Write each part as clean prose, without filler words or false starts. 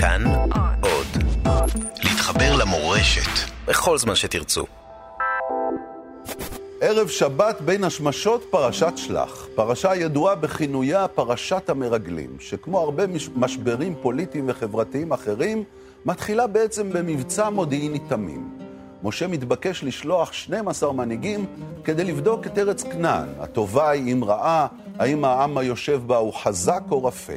כאן עוד. להתחבר למורשת בכל זמן שתרצו. ערב שבת בין השמשות פרשת שלח, פרשה ידועה בכינויה פרשת המרגלים, שכמו הרבה משברים פוליטיים וחברתיים אחרים, מתחילה בעצם במבצע מודיעיני תמים. משה מתבקש לשלוח 12 מנהיגים כדי לבדוק את ארץ כנען, הטובה היא אם רעה, האם העם היושב בה הוא חזק או רפה.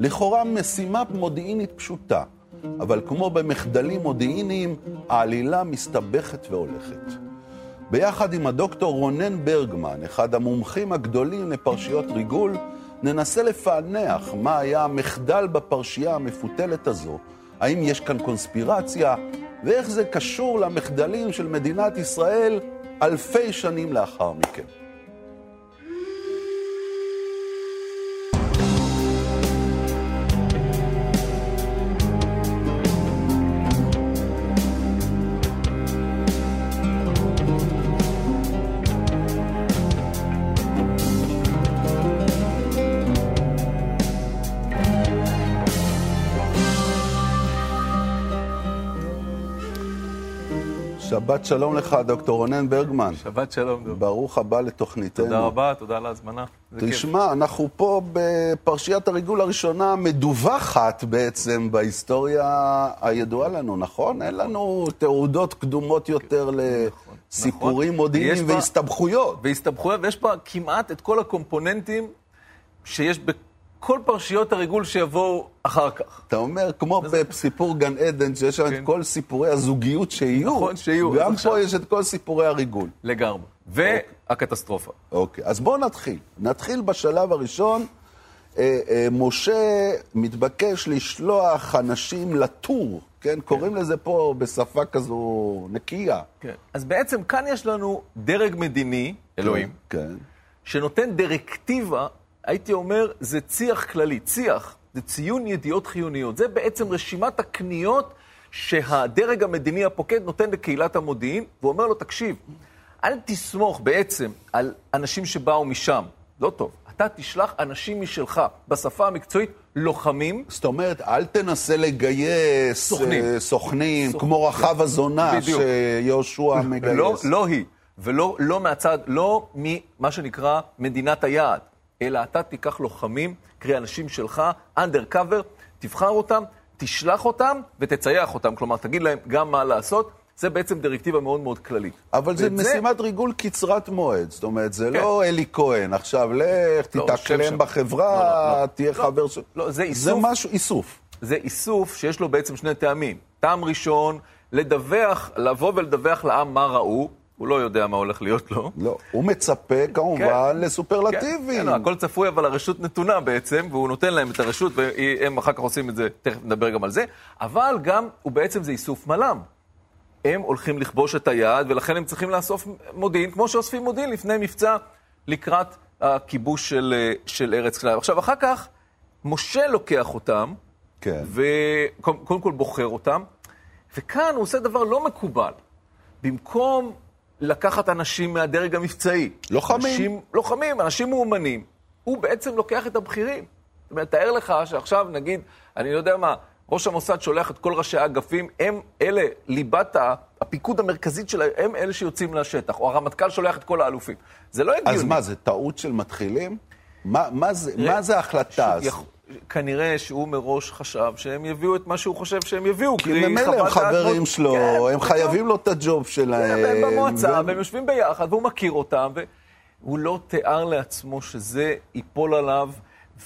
לכאורה משימה מודיעינית פשוטה, אבל כמו במחדלים מודיעיניים, העלילה מסתבכת והולכת. ביחד עם הדוקטור רונן ברגמן, אחד המומחים הגדולים לפרשיות ריגול, ננסה לפענח מה היה המחדל בפרשייה המפותלת הזו, האם יש כאן קונספירציה, ואיך זה קשור למחדלים של מדינת ישראל אלפי שנים לאחר מכן. שבת שלום לך, דוקטור רונן ברגמן. שבת שלום, דוקטור. ברוך הבא לתוכניתנו. תודה רבה, תודה על ההזמנה. תשמע, אנחנו פה בפרשיית הריגול הראשונה מדווחת בעצם בהיסטוריה הידועה לנו, נכון? אין לנו תעודות קדומות יותר לסיפורים מודיעיניים והסתבכויות. והסתבכויות, ויש בה כמעט את כל הקומפוננטים שיש בכל פרשיות הריגול שיבואו אחר כך. אתה אומר, כמו בסיפור גן עדן, שיש שם את כל סיפורי הזוגיות שיהיו, גם פה יש את כל סיפורי הריגול. לגמרי. והקטסטרופה. אוקיי, אז בואו נתחיל. נתחיל בשלב הראשון. משה מתבקש לשלוח אנשים לטור, כן? קוראים לזה פה בשפה כזו נקייה. כן. אז בעצם כאן יש לנו דרג מדיני, אלוהים, שנותן דירקטיבה, הייתי אומר, זה ציח כללי, ציח. זה ציון ידיעות חיוניות. זה בעצם רשימת הקניות שהדרג המדיני הפוקד נותן לקהילת המודיעין, והוא אומר לו, תקשיב, אל תסמוך בעצם על אנשים שבאו משם. לא טוב. אתה תשלח אנשים משלך, בשפה המקצועית, לוחמים. זאת אומרת, אל תנסה לגייס סוכנים כמו רחב הזונה שיהושע מגייס. לא היא, ולא מהצד, לא ממה שנקרא מדינת היעד. אלא אתה תיקח לוחמים, קרי אנשים שלך, undercover, תבחר אותם, תשלח אותם ותצייח אותם. כלומר, תגיד להם גם מה לעשות. זה בעצם דירקטיבה מאוד מאוד כללית. אבל זה משימת ריגול קצרת מועד. זאת אומרת, זה לא אלי כהן. עכשיו, לך, תתאקלם בחברה, תהיה חבר... לא, זה איסוף. זה משהו, איסוף. זה איסוף שיש לו בעצם שני טעמים. טעם ראשון, לדווח, לבוא ולדווח לעם מה ראו, הוא לא יודע מה הולך להיות לו. לא, הוא מצפה כמובן לסופרלטיבים. הכל צפוי, אבל הרשות נתונה בעצם, והוא נותן להם את הרשות, והם אחר כך עושים את זה, תכף נדבר גם על זה, אבל גם, הוא בעצם זה איסוף מלם. הם הולכים לכבוש את היעד, ולכן הם צריכים לאסוף מודיעין, כמו שאוספים מודיעין לפני מבצע, לקראת הכיבוש של ארץ כנען. עכשיו, אחר כך, משה לוקח אותם, וקודם כל בוחר אותם, וכאן הוא עושה דבר לא מקובל. במקום לקחת אנשים מהדרג המבצעי. לוחמים, אנשים מאומנים. הוא בעצם לוקח את הבכירים. זאת אומרת, תאר לך שעכשיו נגיד, אני לא יודע מה, ראש המוסד שולח את כל ראשי האגפים, הם אלה, ליבת הפיקוד המרכזית שלהם, הם אלה שיוצאים לשטח, או הרמטכ"ל שולח את כל האלופים. זה לא הגיוני. אז מה, זה טעות של מתחילים? מה זה ההחלטה הזאת? כנראה שהוא מראש חשב שהם יביאו את מה שהוא חושב שהם יביאו. כי ממילא הם חברים שלו, הם חייבים לו את הג'וב שלהם. הם במועצה, והם יושבים ביחד, והוא מכיר אותם, והוא לא תיאר לעצמו שזה ייפול עליו,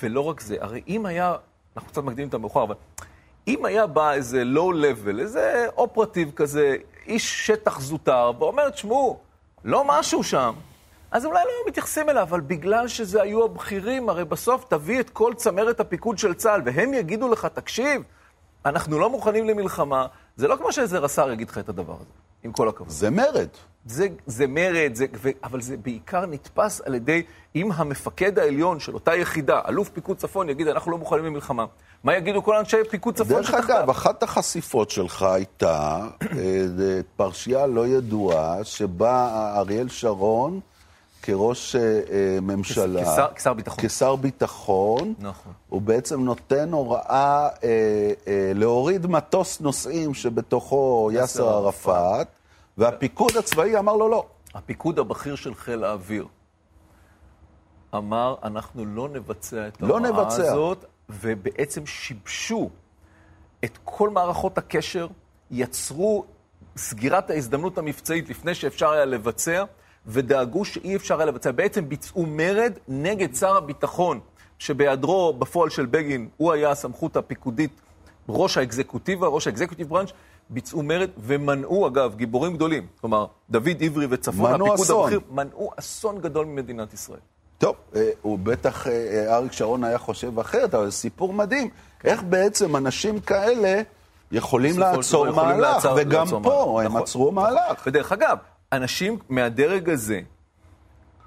ולא רק זה. הרי אם היה, אנחנו קצת מקדימים את המאוחר, אבל אם היה בא איזה low level, איזה אופרטיב כזה, איש שטח זוטר, ואומר, תשמעו, לא משהו שם, אז אולי לא מתייחסים אליו, אבל בגלל שזה היו הבכירים, הרי בסוף תביא את כל צמרת הפיקוד של צה"ל, והם יגידו לך, תקשיב, אנחנו לא מוכנים למלחמה, זה לא כמו שאיזה רס"ר יגיד לך את הדבר הזה, עם כל הכבוד. זה מרד. זה מרד, אבל זה בעיקר נתפס על ידי, אם המפקד העליון של אותה יחידה, אלוף פיקוד צפון, יגיד, אנחנו לא מוכנים למלחמה. מה יגידו כל אנשי פיקוד צפון שתחתיו? דרך אגב, אחת החשיפות שלך הייתה פרשייה לא ידועה, שבה אריאל שרון כראש ממשלה, כשר ביטחון. כשר ביטחון, נכון. הוא בעצם נותן הוראה להוריד מטוס נוסעים שבתוכו יאסר ערפאת, והפיקוד הצבאי אמר לו לא. הפיקוד הבכיר של חיל האוויר אמר, אנחנו לא נבצע את ההוראה הזאת, ובעצם שיבשו את כל מערכות הקשר, יצרו סגירת ההזדמנות המבצעית לפני שאפשר היה לבצע, ודאגו שאי אפשר היה לבצע. בעצם ביצעו מרד נגד שר הביטחון, שבהיעדרו בפועל של בגין, הוא היה הסמכות הפיקודית, ראש האקזקוטיבה, ראש האקזקוטיב ברנץ', ביצעו מרד ומנעו, אגב, גיבורים גדולים. כלומר, דוד עברי וצפון, הפיקוד הבכיר, מנעו אסון גדול ממדינת ישראל. טוב, הוא בטח, אריק שרון היה חושב אחרת, אבל סיפור מדהים. איך בעצם אנשים כאלה יכולים לעצור מהלך, וגם פה הם עצרו מהלך. ודרך אגב, אנשים מהדרג הזה,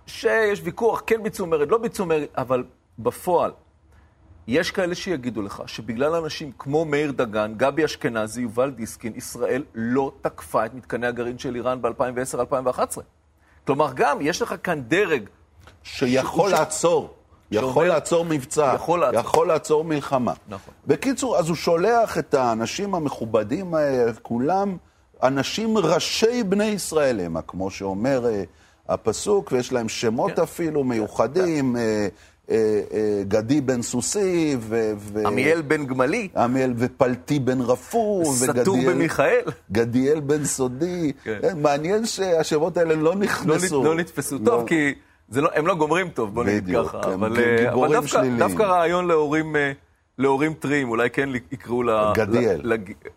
שיש ויכוח, כן ביצעו מרד, לא ביצעו מרד, אבל בפועל, יש כאלה שיגידו לך שבגלל אנשים כמו מאיר דגן, גבי אשכנזי, יובל דיסקין, ישראל לא תקפה את מתקני הגרעין של איראן ב-2010-2011. כלומר, גם יש לך כאן דרג שיכול לעצור. יכול לעצור מבצע, יכול לעצור מלחמה. בקיצור, אז הוא שולח את האנשים המכובדים, כולם אנשים ראשי בני ישראל, כמו שאומר הפסוק, ויש להם שמות אפילו מיוחדים, גדי בן סוסי, עמיאל בן גמלי, עמיאל ופלטי בן רפו, סתור במיכאל, גדיאל בן סודי. מעניין שהשמות האלה לא נכנסו. לא נתפסו טוב, כי הם לא גומרים טוב, בוא נגיד ככה. אבל דווקא רעיון להורים טריים, אולי כן יקראו גדיאל.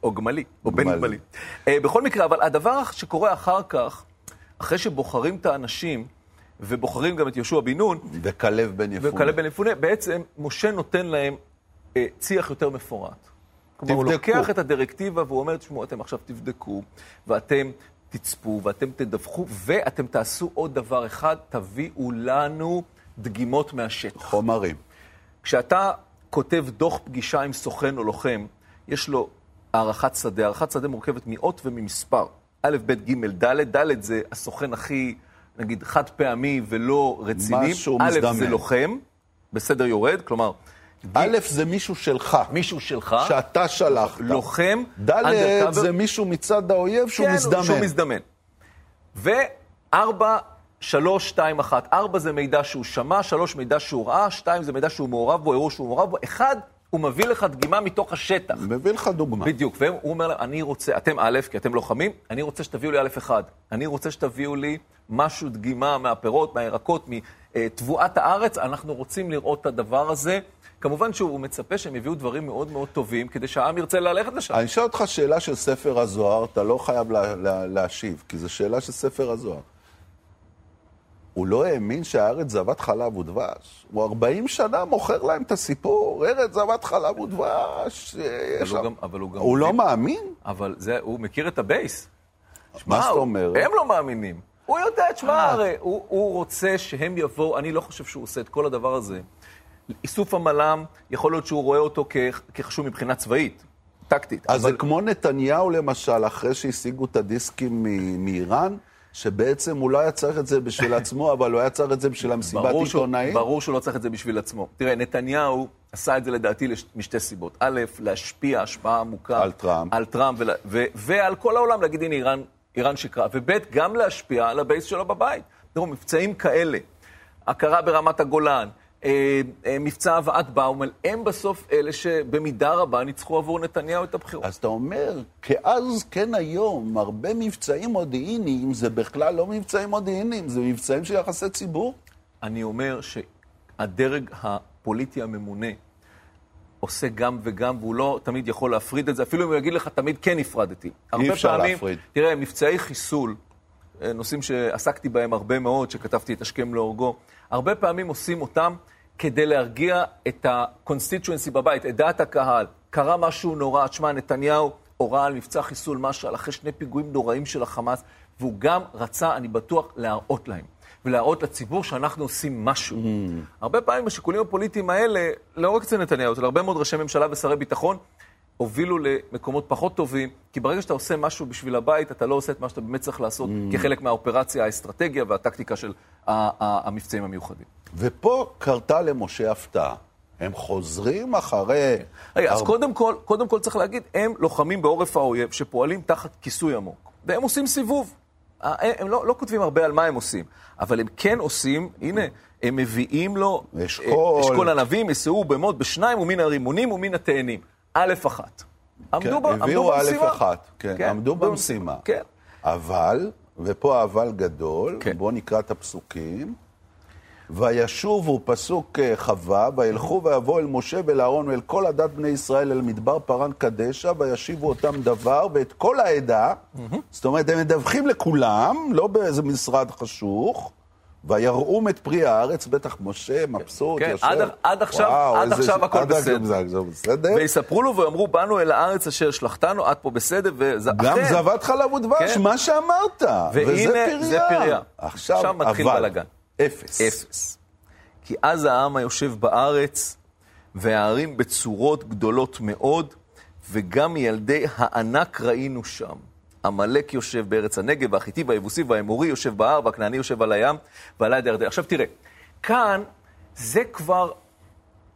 או גמלי, או בן גמלי. בכל מקרה, אבל הדבר שקורה אחר כך, אחרי שבוחרים את האנשים, ובוחרים גם את יהושע בן נון. וכלב בן יפונה. בעצם, משה נותן להם צי"ח יותר מפורט. כלומר, הוא לוקח את הדירקטיבה, והוא אומר, תשמעו, אתם עכשיו תבדקו, ואתם תצפו, ואתם תדווחו, ואתם תעשו עוד דבר אחד, תביאו לנו דגימות מהשטח. חומרים. כשאתה כותב דוח פגישה עם סוכן או לוחם, יש לו הערכת שדה. הערכת שדה מורכבת מאות וממספר. א', ב', ג', ד', ד' זה הסוכן הכי, נגיד, חד פעמי ולא רציני. א', זה לוחם, בסדר יורד, כלומר, א' זה מישהו שלך. מישהו שלך. שאתה שלחת. לוחם. ד' זה מישהו מצד האויב שהוא מזדמן. כן, שהוא מזדמן. וארבע, שלוש, שתיים, אחת. ארבע זה מידע שהוא שמע, שלוש מידע שהוא ראה, שתיים זה מידע שהוא מעורב בו, אירוע שהוא מעורב בו. אחד, הוא מביא לך דגימה מתוך השטח. מביא לך דוגמה. בדיוק. והוא אומר להם, אני רוצה, אתם א', כי אתם לוחמים, אני רוצה שתביאו לי א' אחד. אני רוצה שתביאו לי משהו, דגימה מהפירות, מהירקות, מתבואת הארץ. אנחנו רוצים לראות את הדבר הזה. כמובן שהוא מצפה שהם יביאו דברים מאוד מאוד טובים, כדי שהעם ירצה ללכת לשם. אני אשאל אותך שאלה של ספר הזוהר, אתה לא חייב להשיב, כי זו שאלה של ספר הזוהר. הוא לא האמין שהארץ זבת חלב ודבש. הוא 40 שנה מוכר להם את הסיפור, ארץ זבת חלב ודבש. הוא לא מאמין? אבל הוא מכיר את הבייס. מה זאת אומרת? הם לא מאמינים. הוא יודע, תשמע, הרי הוא רוצה שהם יבואו, אני לא חושב שהוא עושה את כל הדבר הזה. איסוף המלם, יכול להיות שהוא רואה אותו כחשוב מבחינה צבאית, טקטית. אז אבל זה כמו נתניהו למשל, אחרי שהשיגו את הדיסקים מאיראן, שבעצם הוא לא היה צריך את זה בשביל עצמו, אבל הוא היה צריך את זה בשביל המסיבת עיתונאים. ברור שהוא לא צריך את זה בשביל עצמו. תראה, נתניהו עשה את זה לדעתי משתי סיבות. א', להשפיע השפעה עמוקה על טראמפ ועל כל העולם, להגיד, הנה איראן שקרה. וב', גם להשפיע על הבייס שלו בבית. תראו, מבצעים כאלה, הכרה ברמת הגולן, מבצע הבאת באומל, הם בסוף אלה שבמידה רבה ניצחו עבור נתניהו את הבחירות. אז אתה אומר, כאז כן היום, הרבה מבצעים מודיעיניים, זה בכלל לא מבצעים מודיעיניים, זה מבצעים של יחסי ציבור? אני אומר שהדרג הפוליטי הממונה עושה גם וגם, והוא לא תמיד יכול להפריד את זה, אפילו אם הוא יגיד לך, תמיד כן הפרדתי. אי אפשר להפריד. תראה, מבצעי חיסול, נושאים שעסקתי בהם הרבה מאוד, שכתבתי את השכם להורגו, הרבה פעמים עושים אותם כדי להרגיע את הקונסטיטואנסי בבית, את דעת הקהל. קרה משהו נורא, תשמע, נתניהו הורה על מבצע חיסול משל, אחרי שני פיגועים נוראים של החמאס, והוא גם רצה, אני בטוח, להראות להם, ולהראות לציבור שאנחנו עושים משהו. הרבה פעמים השיקולים הפוליטיים האלה, לא רק אצל נתניהו, אלא הרבה מאוד ראשי ממשלה ושרי ביטחון, הובילו למקומות פחות טובים, כי ברגע שאתה עושה משהו בשביל הבית, אתה לא עושה את מה שאתה באמת צריך לעשות, כחלק מהאופרציה, האסטרטגיה והטקטיקה של המבצעים המיוחדים. ופה קרתה למשה הפתעה. הם חוזרים אחרי... אז קודם כל צריך להגיד, הם לוחמים בעורף האויב, שפועלים תחת כיסוי עמוק. והם עושים סיבוב. הם לא כותבים הרבה על מה הם עושים, אבל הם כן עושים, הנה, הם מביאים לו... אשכול ענבים, יסעו במות בשניים, ומן הרימונים ומן התאנים. א' אחת. הביאו א' אחת, כן, עמדו במשימה. אבל, ופה אבל גדול, בואו נקרא את הפסוקים, וישוב הוא פסוק חווה, וילכו ויבוא אל משה ואל אהרון ואל כל עדת בני ישראל אל מדבר פרן קדשה, וישיבו אותם דבר ואת כל העדה, זאת אומרת, הם מדווחים לכולם, לא באיזה משרד חשוך, ויראום את פרי הארץ, בטח משה, מבסוט, יושב. עד עכשיו הכל בסדר. ויספרו לו ואמרו, באנו אל הארץ אשר שלחתנו, עד פה בסדר. גם זבת חלב ודבש, מה שאמרת. והנה זה פריה. עכשיו מתחיל בלגן. אפס. כי אז העם היושב בארץ, והערים בצורות גדולות מאוד, וגם ילדי הענק ראינו שם. המלך יושב בארץ הנגב, והחיטי והיבוסי והאמורי יושב בהר, והכנעני יושב על הים ועל הירדן. עכשיו תראה, כאן זה כבר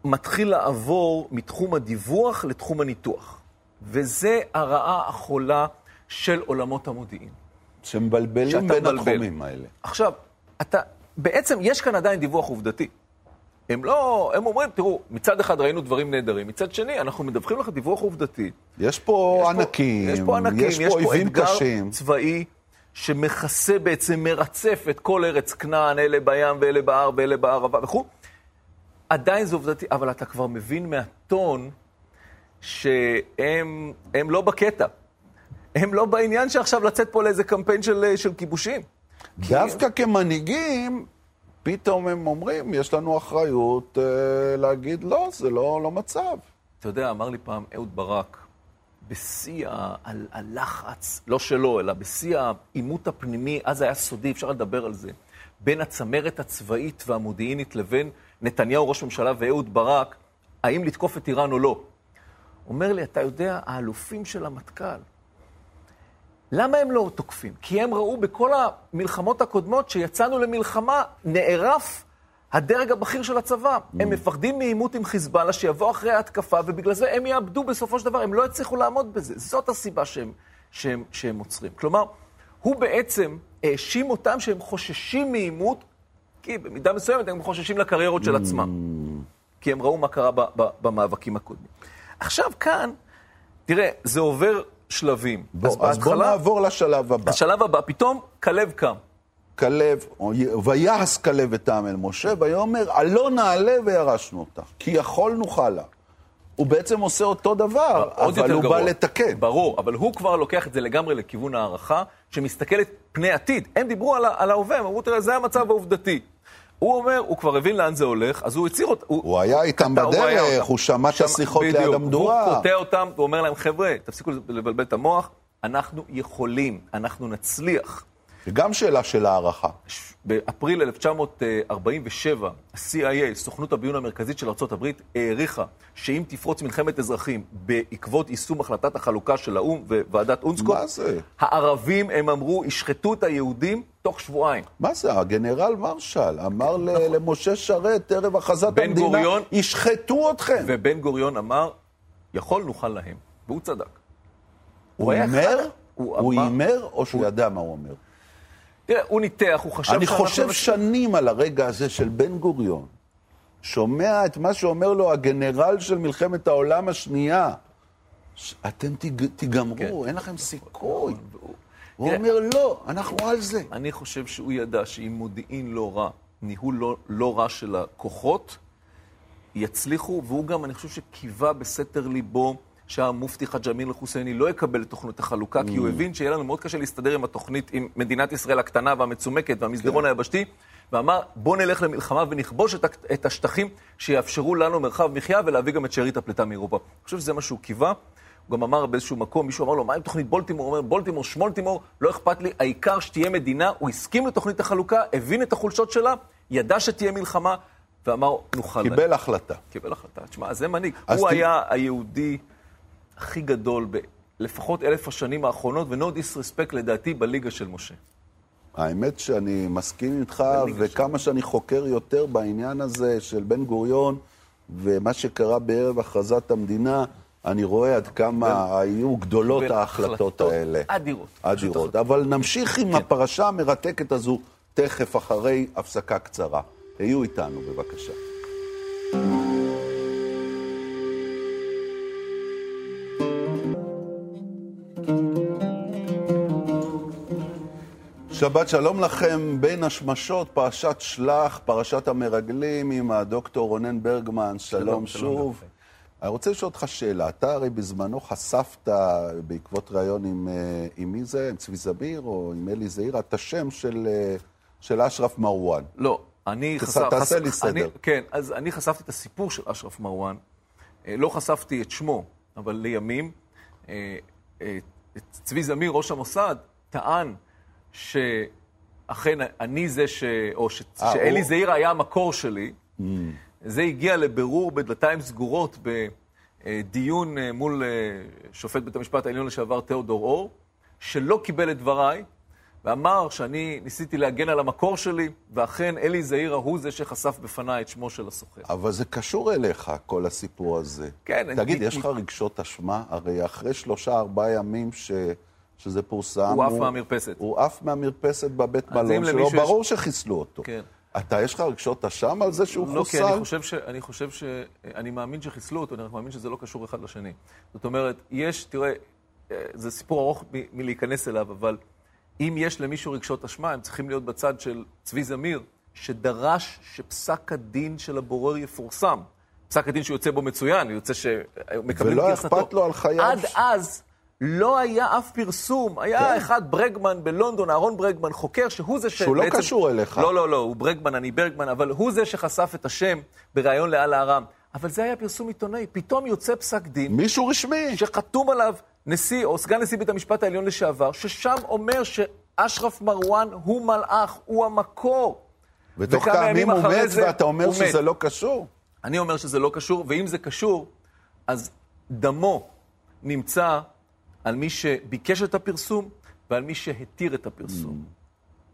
מתחיל לעבור מתחום הדיווח לתחום הניתוח. וזה הרעה החולה של עולמות המודיעין. שמבלבלים בין התחומים האלה. עכשיו, אתה, בעצם יש כאן עדיין דיווח עובדתי. הם אומרים, תראו, מצד אחד ראינו דברים נהדרים, מצד שני, אנחנו מדווחים לך דיווח עובדתי. יש פה ענקים, יש פה אויבים קשים. יש פה אתגר צבאי שמכסה בעצם, מרצף את כל ארץ כנען, אלה בים ואלה בער ואלה בערבה וכו'. עדיין זה עובדתי, אבל אתה כבר מבין מהטון שהם לא בקטע. הם לא בעניין שעכשיו לצאת פה לאיזה קמפיין של כיבושים. דווקא כמנהיגים... פתאום הם אומרים, יש לנו אחריות להגיד, לא, זה לא מצב. אתה יודע, אמר לי פעם אהוד ברק, בשיא הלחץ, לא שלו, אלא בשיא האימות הפנימי, אז היה סודי, אפשר לדבר על זה, בין הצמרת הצבאית והמודיעינית לבין נתניהו ראש ממשלה ואהוד ברק, האם לתקוף את איראן או לא. אומר לי, אתה יודע, האלופים של המטכ"ל, למה הם לא תוקפים? כי הם ראו בכל המלחמות הקודמות שיצאנו למלחמה, נערף הדרג הבכיר של הצבא. הם מפחדים מאימות עם חיזבאללה שיבוא אחרי ההתקפה, ובגלל זה הם יאבדו בסופו של דבר, הם לא הצליחו לעמוד בזה. זאת הסיבה שהם עוצרים. כלומר, הוא בעצם האשים אותם שהם חוששים מאימות, כי במידה מסוימת הם חוששים לקריירות של עצמם. כי הם ראו מה קרה במאבקים הקודמים. עכשיו כאן, תראה, זה עובר... שלבים. אז בוא נעבור לשלב הבא. השלב הבא, פתאום כלב קם. כלב, ויעש כלב ותם אל משה, ויאמר, עלה נעלה וירשנו אותה, כי יכולנו חלה. הוא בעצם עושה אותו דבר, אבל הוא בא לתקן. ברור, אבל הוא כבר לוקח את זה לגמרי לכיוון הערכה, שמסתכלת פני עתיד. הם דיברו על ההווה, הם אמרו, תראה, זה המצב העובדתי. הוא אומר, הוא כבר הבין לאן זה הולך, אז הוא הציר אותם. הוא היה איתם בדרך, הוא שמע את השיחות ליד המדורה. הוא קוטע אותם, הוא אומר להם, חבר'ה, תפסיקו לבלבל את המוח, אנחנו יכולים, אנחנו נצליח. וגם שאלה של הערכה. באפריל 1947, ה-CIA, סוכנות הביון המרכזית של ארצות הברית, העריכה שאם תפרוץ מלחמת אזרחים בעקבות יישום החלטת החלוקה של האום וועדת אונסקוט, הערבים, הם אמרו, ישחטו את היהודים תוך שבועיים. מה זה? הגנרל מרשל אמר למשה שרת, ערב החזת המדינה, ישחטו אתכם. ובן גוריון אמר, יכול נוכל להם. והוא צדק. הוא אומר? הוא אומר או שהוא ידע מה הוא אומר? תראה, הוא ניתח, הוא חשב... אני חושב שנים על הרגע הזה של בן גוריון, שומע את מה שאומר לו הגנרל של מלחמת העולם השנייה, אתם תיגמרו, אין לכם סיכוי. הוא אומר, לא, אנחנו על זה. אני חושב שהוא ידע שאם מודיעין לא רע, ניהול לא רע של הכוחות, יצליחו, והוא גם, אני חושב שקיווה בסתר ליבו, שהמופתי חג'מין לחוסייני לא יקבל את תוכנות החלוקה, כי הוא הבין שיהיה לנו מאוד קשה להסתדר עם התוכנית, עם מדינת ישראל הקטנה והמצומקת והמסדרון היבשתי, ואמר, בוא נלך למלחמה ונכבוש את השטחים שיאפשרו לנו מרחב מחיה ולהביא גם את שארית הפלטה מאירופה. אני חושב שזה מה שהוא קיווה. הוא גם אמר באיזשהו מקום, מישהו אמר לו, מה עם תוכנית בולטימור? הוא אומר, בולטימור, שמולטימור, לא אכפת לי, העיקר שתהיה מדינה. הוא הסכים לתוכנית החלוקה, הבין את החולשות שלה, ידע שתהיה מלחמה, ואמר, נוכל... קיבל החלטה. תשמע, זה מנהיג. הוא היה היהודי הכי גדול לפחות 1000 השנים האחרונות, ונוד דיסרספקט לדעתי בליגה של משה. האמת שאני מסכים איתך, וכמה שאני חוקר יותר בעניין הזה של בן גוריון, ומה שקרה בערב הכרזת המדינה, אני רואה עד כמה היו גדולות ההחלטות האלה. אדירות. אבל נמשיך עם הפרשה המרתקת הזו, תכף אחרי הפסקה קצרה. היו איתנו, בבקשה. שבת שלום לכם, בין השמשות, פרשת שלח, פרשת המרגלים עם הדוקטור רונן ברגמן, שלום שוב. אני רוצה לשאול אותך שאלה, אתה הרי בזמנו חשפת בעקבות ראיון עם מי זה, עם צבי זמיר או עם אלי זהיר, את השם של אשרף מרואן. לא, אני חשפתי... תעשה לי סדר. כן, אז אני חשפתי את הסיפור של אשרף מרואן, לא חשפתי את שמו, אבל לימים, צבי זמיר, ראש המוסד, טען, שאכן אני זה שאלי זהיר היה המקור שלי, זה הגיע לבירור בדלתיים סגורות בדיון מול שופט בית המשפט העליון לשעבר תיאודור אור, שלא קיבל את דבריי, ואמר שאני ניסיתי להגן על המקור שלי, ואכן אלי זהיר הוא זה שחשף בפניי את שמו של הסוחר. אבל זה קשור אליך, כל הסיפור הזה. כן. תגיד, יש לך רגשות אשמה? הרי אחרי 3-4 ימים שזה פורסם, הוא עף מהמרפסת. הוא עף מהמרפסת בבית מלון שלו, ברור שחיסלו אותו. כן. אתה, יש לך רגשות אשם על זה שהוא חוסל? לא, כן, אני חושב ש... אני מאמין שחיסלו אותו, אני רק מאמין שזה לא קשור אחד לשני. זאת אומרת, יש, תראה, זה סיפור ארוך מלהיכנס אליו, אבל אם יש למישהו רגשות אשמה, הם צריכים להיות בצד של צבי זמיר, שדרש שפסק הדין של הבורר יפורסם. פסק הדין שיוצא בו מצוין, יוצא שמקבלים ולא אכפת לו על חייו. עד אז... לא היה אף פרסום, היה אחד ברגמן בלונדון, אהרון ברגמן, חוקר שהוא זה שהוא לא קשור אליך. לא, הוא ברגמן, אני ברגמן, אבל הוא זה שחשף את השם בראיון לעל הערם. אבל זה היה פרסום עיתונאי, פתאום יוצא פסק דין. מישהו רשמי. שחתום עליו נשיא או סגן נשיא בית המשפט העליון לשעבר, ששם אומר שאשרף מרואן הוא מלאך, הוא המקור. ותוך כמה ימים הוא מת, ואתה אומר שזה לא קשור? אני אומר שזה לא קשור, ואם זה קשור, אז דמו נמצא על מי שביקש את הפרסום, ועל מי שהתיר את הפרסום.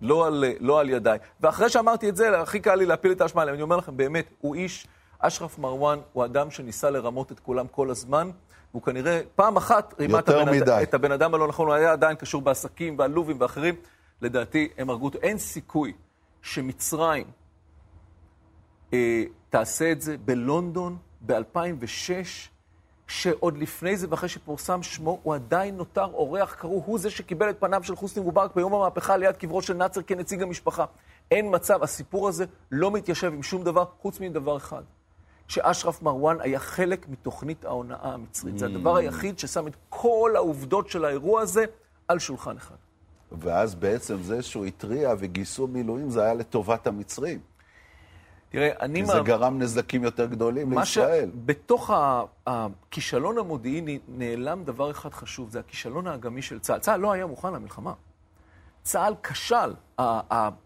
לא על ידיי. ואחרי שאמרתי את זה, הכי קל לי להפיל את האשמה עליהם. אני אומר לכם, באמת, הוא איש, אשרף מרואן, הוא אדם שניסה לרמות את כולם כל הזמן, והוא כנראה, פעם אחת, רימה את הבן אדם הלא נכון, הוא היה עדיין קשור בעסקים, והלובים ואחרים. לדעתי, הם הרגו אותו. אין סיכוי שמצרים תעשה את זה בלונדון, ב-2006, שעוד לפני זה ואחרי שפורסם שמו, הוא עדיין נותר אורח, קראו, הוא זה שקיבל את פניו של חוסני מובארק ביום המהפכה ליד קברו של נאצר כנציג המשפחה. אין מצב, הסיפור הזה לא מתיישב עם שום דבר, חוץ מדבר אחד. שאשרף מרואן היה חלק מתוכנית ההונאה המצרית. זה הדבר היחיד ששם את כל העובדות של האירוע הזה על שולחן אחד. ואז בעצם זה שהוא התריע וגיסו מילואים, זה היה לטובת המצרים. תראה, כי זה גרם נזקים יותר גדולים לישראל. בתוך הכישלון המודיעיני נעלם דבר אחד חשוב, זה הכישלון האגמי של צה"ל. צה"ל לא היה מוכן למלחמה. צה"ל כשל.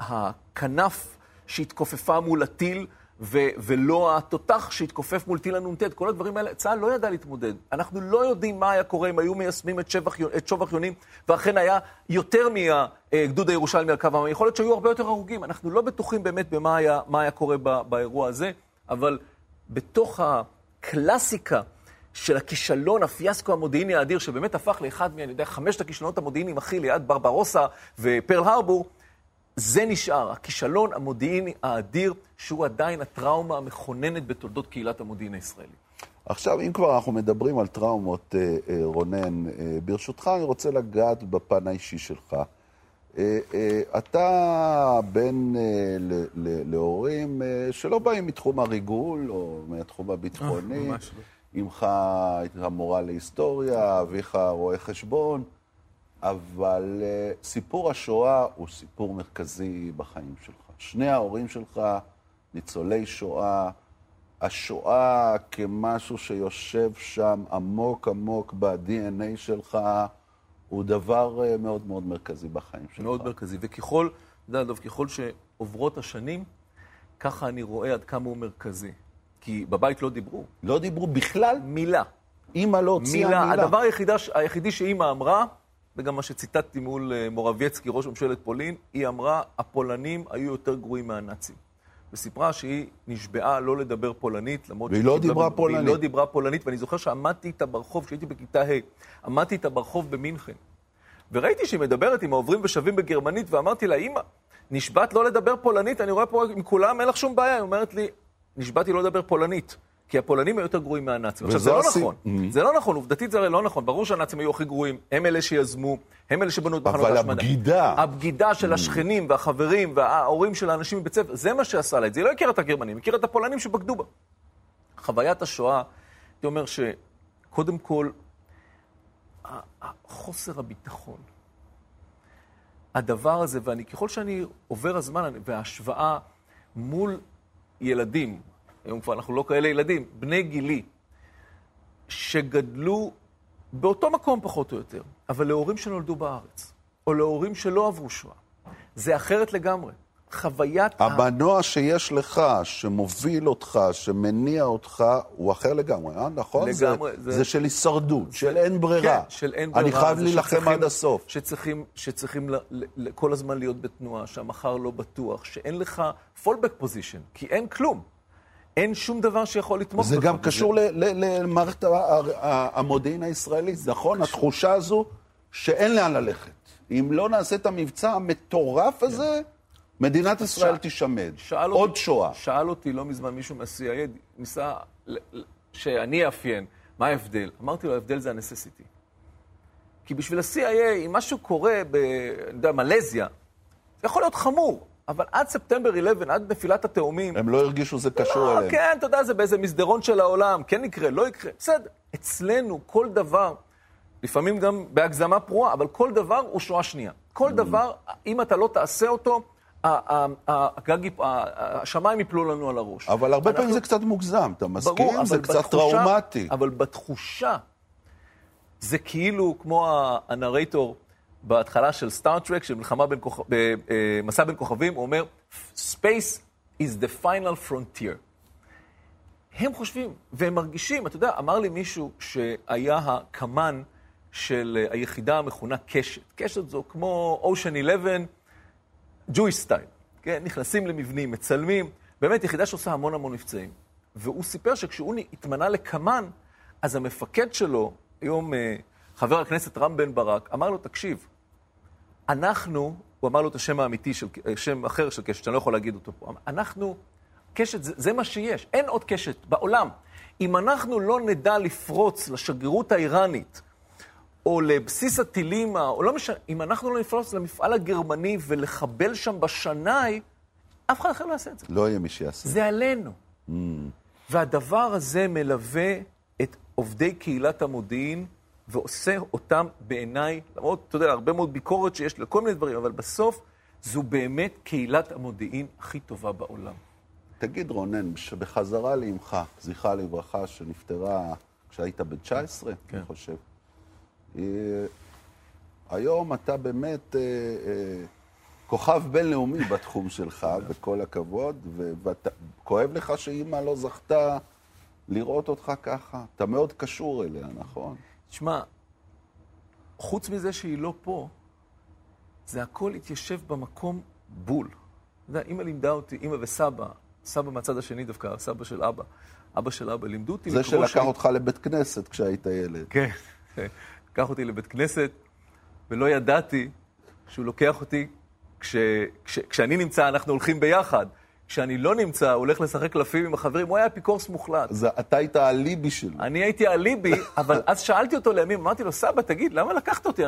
הכנף שהתכופפה מול הטיל, ולא התותח שהתכופף מול טיל הנונטד. כל הדברים האלה, צה"ל לא ידע להתמודד. אנחנו לא יודעים מה היה קורה אם היו מיישמים את שובח יונים, ואכן היה יותר מהגדוד הירושלמי על קו המים. יכול להיות שהיו הרבה יותר הרוגים. אנחנו לא בטוחים באמת במה היה קורה באירוע הזה, אבל בתוך הקלאסיקה של הכישלון, הפיאסקו המודיעיני האדיר, שבאמת הפך לאחד חמשת הכישלונות המודיעיניים הכי ליד ברברוסה ופרל הרבור, זה נשאר, הכישלון המודיעיני האדיר, שהוא עדיין הטראומה המכוננת בתולדות קהילת המודיעין הישראלי. עכשיו, אם כבר אנחנו מדברים על טראומות, רונן, ברשותך אני רוצה לגעת בפן האישי שלך. אתה בן להורים שלא באים מתחום הריגול או מהתחום הביטחוני, אמך הייתה מורה להיסטוריה, אביך רואה חשבון, אבל סיפור השואה הוא סיפור מרכזי בחיים שלך. שני ההורים שלך, ניצולי שואה, השואה כמשהו שיושב שם עמוק עמוק ב-DNA שלך, הוא דבר מאוד מאוד מרכזי בחיים שלך. מאוד מרכזי, וככל, דב, ככל שעוברות השנים, ככה אני רואה עד כמה הוא מרכזי. כי בבית לא דיברו. לא דיברו בכלל? מילה. אימא לא הוציאה מילה. הדבר היחידי שאימא אמרה, וגם מה שציטטתי מול מורבייצקי, ראש ממשלת פולין, היא אמרה, הפולנים היו יותר גרועים מהנאצים. וסיפרה שהיא נשבעה לא לדבר פולנית, למרות שהיא לא דיברה פולנית. והיא לא דיברה פולנית, ואני זוכר שעמדתי איתה ברחוב, כשהייתי בכיתה ה', עמדתי איתה ברחוב במינכן, וראיתי שהיא מדברת עם העוברים ושבים בגרמנית, ואמרתי לה, אמא, נשבעת לא לדבר פולנית, אני רואה פה עם כולם, אין לך שום בעיה. היא אומרת לי, נשבעתי לא לדבר פולנית, כי הפולנים היו יותר גרועים מהנאצים. עכשיו, זה לא נכון. זה לא נכון, עובדתית זה הרי לא נכון. ברור שהנאצים היו הכי גרועים, הם אלה שיזמו, הם אלה שבנו את מחנות ההשמדה. אבל הבגידה. הבגידה של השכנים והחברים וההורים של האנשים מבית ספר, זה מה שעשה לה את זה. היא לא הכירה את הגרמנים, היא הכירה את הפולנים שבגדו בה. חוויית השואה, אני אומר שקודם כל, חוסר הביטחון, הדבר הזה, ואני, ככל שאני עובר הזמן, וההשוואה מול ילדים, היום כבר אנחנו לא כאלה ילדים, בני גילי, שגדלו באותו מקום פחות או יותר, אבל להורים שנולדו בארץ, או להורים שלא עברו שואה, זה אחרת לגמרי. חוויית... המנוע שיש לך, שמוביל אותך, שמניע אותך, הוא אחר לגמרי, נכון? לגמרי. זה של הישרדות, של אין ברירה. כן, של אין ברירה. אני חייב להילחם עד הסוף. שצריכים כל הזמן להיות בתנועה, שהמחר לא בטוח, שאין לך fallback position, כי אין כלום. אין שום דבר שיכול לתמוך. זה גם קשור למערכת המודיעין הישראלית, נכון? התחושה הזו שאין לאן ללכת. אם לא נעשה את המבצע המטורף הזה, מדינת ישראל תשמד. עוד שואה. שאל אותי לא מזמן מישהו מה-CIA, ניסה שאני אפיין, מה ההבדל? אמרתי לו, ההבדל זה הנסיסיטי. כי בשביל ה-CIA, אם משהו קורה במלזיה, זה יכול להיות חמור. אבל עד ספטמבר 11, עד נפילת התאומים... הם לא הרגישו זה קשור אליהם. כן, אתה יודע, זה באיזה מסדרון של העולם. כן יקרה, לא יקרה. בסדר, אצלנו כל דבר, לפעמים גם בהגזמה פרועה, אבל כל דבר הוא שואה שנייה. כל דבר, אם אתה לא תעשה אותו, השמיים יפלו לנו על הראש. אבל הרבה פעמים זה קצת מוגזם, אתה מסכים? זה קצת טראומטי. אבל בתחושה, זה כאילו כמו הנרייטור, בהתחלה של סטאר טרק, של מסע בין כוכבים, הוא אומר, Space is the final frontier. הם חושבים, והם מרגישים, אתה יודע, אמר לי מישהו שהיה הקמן של היחידה המכונה קשת. קשת זו כמו Ocean 11, Jewish style. כן? נכנסים למבנים, מצלמים, באמת יחידה שעושה המון המון מבצעים. והוא סיפר שכשהוא התמנה לקמן, אז המפקד שלו, היום... חבר הכנסת רם בן ברק, אמר לו, תקשיב, אנחנו, הוא אמר לו את השם האמיתי, שם אחר של קשת, אני לא יכול להגיד אותו פה, אנחנו, קשת, זה מה שיש, אין עוד קשת בעולם. אם אנחנו לא נדע לפרוץ לשגרירות האיראנית, או לבסיס הטילים, או לא משנה, אם אנחנו לא נפרוץ למפעל הגרמני ולחבל שם בשני, אף אחד אחר לא יעשה את זה. לא יהיה מי שיעשה. זה עלינו. והדבר הזה מלווה את עובדי קהילת המודיעין, ועושה אותם בעיניי, למרות, אתה יודע, הרבה מאוד ביקורת שיש לכל מיני דברים, אבל בסוף זו באמת קהילת המודיעין הכי טובה בעולם. תגיד, רונן, שבחזרה לאמך, זכרה לברכה, שנפטרה כשהיית בן 19, כן. אני חושב, היום אתה באמת כוכב בינלאומי בתחום שלך, בכל הכבוד, וכואב לך שאמא לא זכתה לראות אותך ככה. אתה מאוד קשור אליה, נכון? תשמע, חוץ מזה שהיא לא פה, זה הכל התיישב במקום בול. אתה יודע, אמא לימדה אותי, אמא וסבא, סבא מהצד השני דווקא, סבא של אבא, אבא של אבא, לימדו אותי... זה שלקח אותך לבית כנסת כשהיית ילד. כן, לקח אותי לבית כנסת, ולא ידעתי שהוא לוקח אותי, כשאני נמצא, אנחנו הולכים ביחד. כשאני לא נמצא, הוא הולך לשחק קלפים עם החברים, הוא היה אפיקורס מוחלט. אתה היית האליבי שלו. אני הייתי האליבי, אבל אז שאלתי אותו לימים, אמרתי לו, סבא, תגיד, למה לקחת אותי?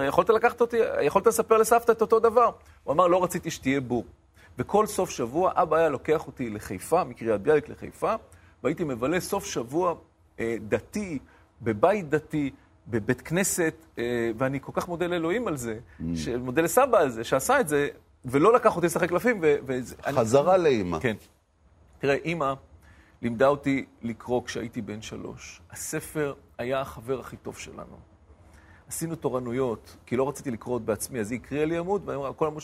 יכולת לספר לסבתא את אותו דבר? הוא אמר, לא רציתי שתהיה בור. וכל סוף שבוע, אבא היה לוקח אותי לחיפה, מקריית ביאליק לחיפה, והייתי מבלה סוף שבוע דתי, בבית דתי, בבית כנסת, ואני כל כך מודה לאלוהים על זה, מודה לסבא על זה, שעשה את זה, ולא לקח אותי לשחק קלפים, חזרה לאמא. כן. תראה, אמא לימדה אותי לקרוא כשהייתי בן 3. הספר היה החבר הכי טוב שלנו. עשינו תורנויות, כי לא רציתי לקרוא עוד בעצמי, אז היא הקריאה לי עמוד, והיא אמרה, כל עמוד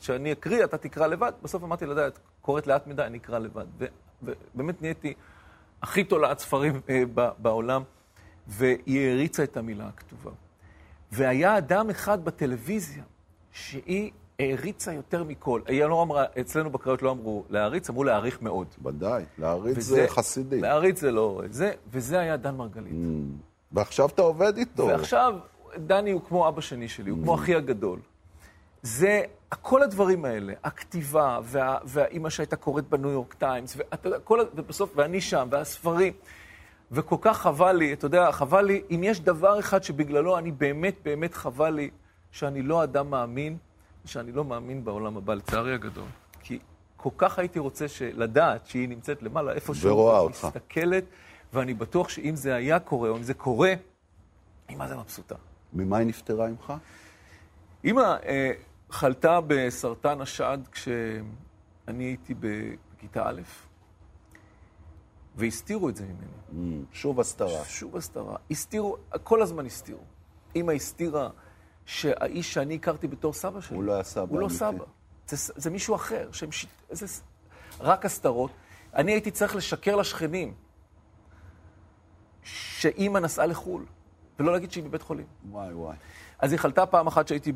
שאני אקריא, אתה תקרא לבד. בסוף אמרתי לדעת, את קוראת לאט מדי, אני אקרא לבד. ובאמת נהייתי הכי תולעת ספרים בעולם, והיא הריצה את המילה הכתובה. והיה אדם אחד בטלוויזיה שהיא העריצה יותר מכל. היא לא אמרה, אצלנו בקריות לא אמרו להעריץ, אמרו להעריך מאוד. בדיוק, להעריץ זה חסידי. להעריץ זה לא, וזה היה דן מרגלית. ועכשיו אתה עובד איתו. ועכשיו דני הוא כמו אבא שני שלי, הוא כמו אחי הגדול. זה, כל הדברים האלה, הכתיבה, והאימא שהייתה קוראת בניו יורק טיימס, ובסוף, ואני שם, והספרים, וכל כך חבל לי, אתה יודע, חבל לי, אם יש דבר אחד שבגללו אני באמת, באמת חבל לי, שאני לא אדם מאמין, שאני לא מאמין בעולם הבא, לצערי הגדול. כי כל כך הייתי רוצה לדעת שהיא נמצאת למעלה, איפשהו, מסתכלת, ואני בטוח שאם זה היה קורה, או אם זה קורה, אמא זה מבסוטה. ממה היא נפטרה עמך? אמא חלתה בסרטן השד כשאני הייתי בכיתה א', והסתירו את זה ממני. שוב הסתרה. שוב הסתרה. הסתירו, כל הזמן הסתירו. אמא הסתירה שהאיש שאני הכרתי בתור סבא שלי. הוא לא היה סבא. הוא לא סבא. זה מישהו אחר. רק הסתרות. אני הייתי צריך לשקר לשכנים שאמא נסעה לחול, ולא להגיד שהיא בבית חולים. וואי וואי. אז היא חלתה פעם אחת שהייתי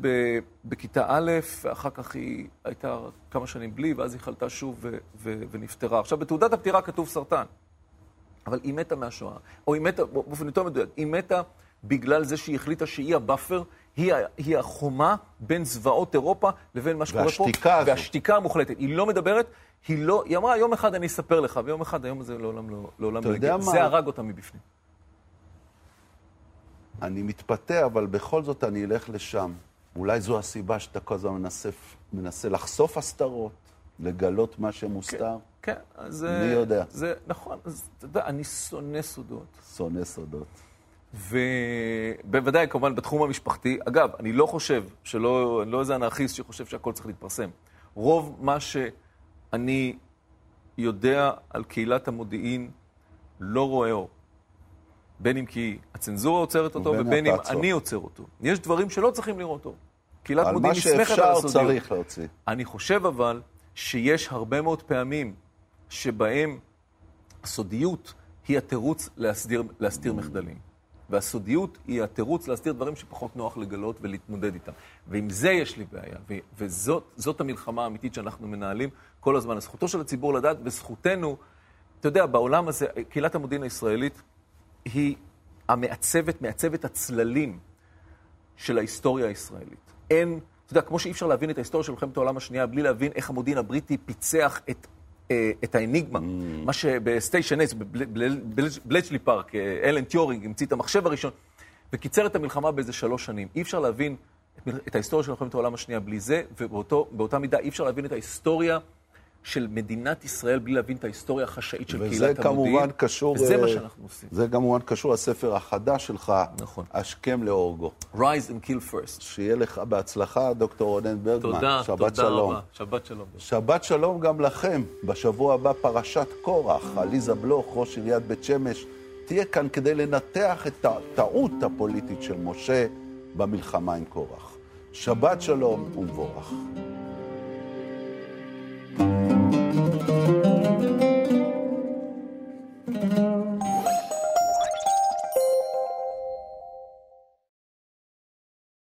בכיתה א', ואחר כך היא הייתה כמה שנים בלי, ואז היא חלתה שוב ונפטרה. עכשיו, בתעודת הפטירה כתוב סרטן, אבל היא מתה מהשואה, או היא מתה, באופן יותר מדויק, היא מתה בגלל זה שהיא החליטה שהיא הבאפר, היא החומה בין זוועות אירופה לבין מה שקורה פה. והשתיקה הזו. והשתיקה המוחלטת. היא לא מדברת, היא אמרה, יום אחד אני אספר לך, ויום אחד היום הזה לעולם לא יגיע. זה הרג אותה מבפנים. אני מתפתה, אבל בכל זאת אני אלך לשם. אולי זו הסיבה שאתה כל הזמן מנסה לחשוף הסתרות, לגלות מה שמוסתר. כן, אז... מי יודע. זה נכון, אז אתה יודע, אני שונא סודות. שונא סודות. ובוודאי, כמובן, בתחום המשפחתי, אגב, אני לא חושב, אני לא איזה אנרכיסט שחושב שהכל צריך להתפרסם. רוב מה שאני יודע על קהילת המודיעין לא רואה אור. בין אם כי הצנזורה עוצרת אותו, ובין אם אני עוצר אותו. יש דברים שלא צריכים לראות אותו. קהילת מודיעין מסמכת על הסודיות. צריך להוציא. אני חושב אבל שיש הרבה מאוד פעמים שבהם הסודיות היא התירוץ להסתיר מחדלים. והסודיות היא התירוץ להסתיר דברים שפחות נוח לגלות ולהתמודד איתם. ועם זה יש לי בעיה. וזאת המלחמה האמיתית שאנחנו מנהלים כל הזמן. הזכותו של הציבור לדעת, וזכותנו, אתה יודע, בעולם הזה, קהילת המודיעין הישראלית, היא מעצבת הצללים של ההיסטוריה הישראלית. אין, אתה יודע, כמו שאי אפשר להבין את ההיסטוריה של מלחמת העולם השנייה, בלי להבין איך המודיעין הבריטי פיצח את האניגמה. מה שבסטיישן אס, בבלג'לי פארק, אלן טיורינג המציא את המחשב הראשון, וקיצר את המלחמה באיזה 3 שנים. אי אפשר להבין את ההיסטוריה של מלחמת העולם השנייה בלי זה, ובאותה מידה אי אפשר להבין את ההיסטוריה של מדינת ישראל, בלי להבין את ההיסטוריה החשאית של קהילת המודיעין. וזה מה שאנחנו עושים. זה כמובן קשור לספר החדש שלך, נכון. השכם להורגו. Rise and kill first. שיהיה לך בהצלחה, דוקטור רונן ברגמן. תודה, שבת תודה שלום. רבה. שבת שלום. שבת שלום גם לכם. בשבוע הבא פרשת קורח, אליזה בלוך, ראש עיריית בית שמש, תהיה כאן כדי לנתח את הטעות הפוליטית של משה במלחמה עם קורח. שבת שלום ומבורך.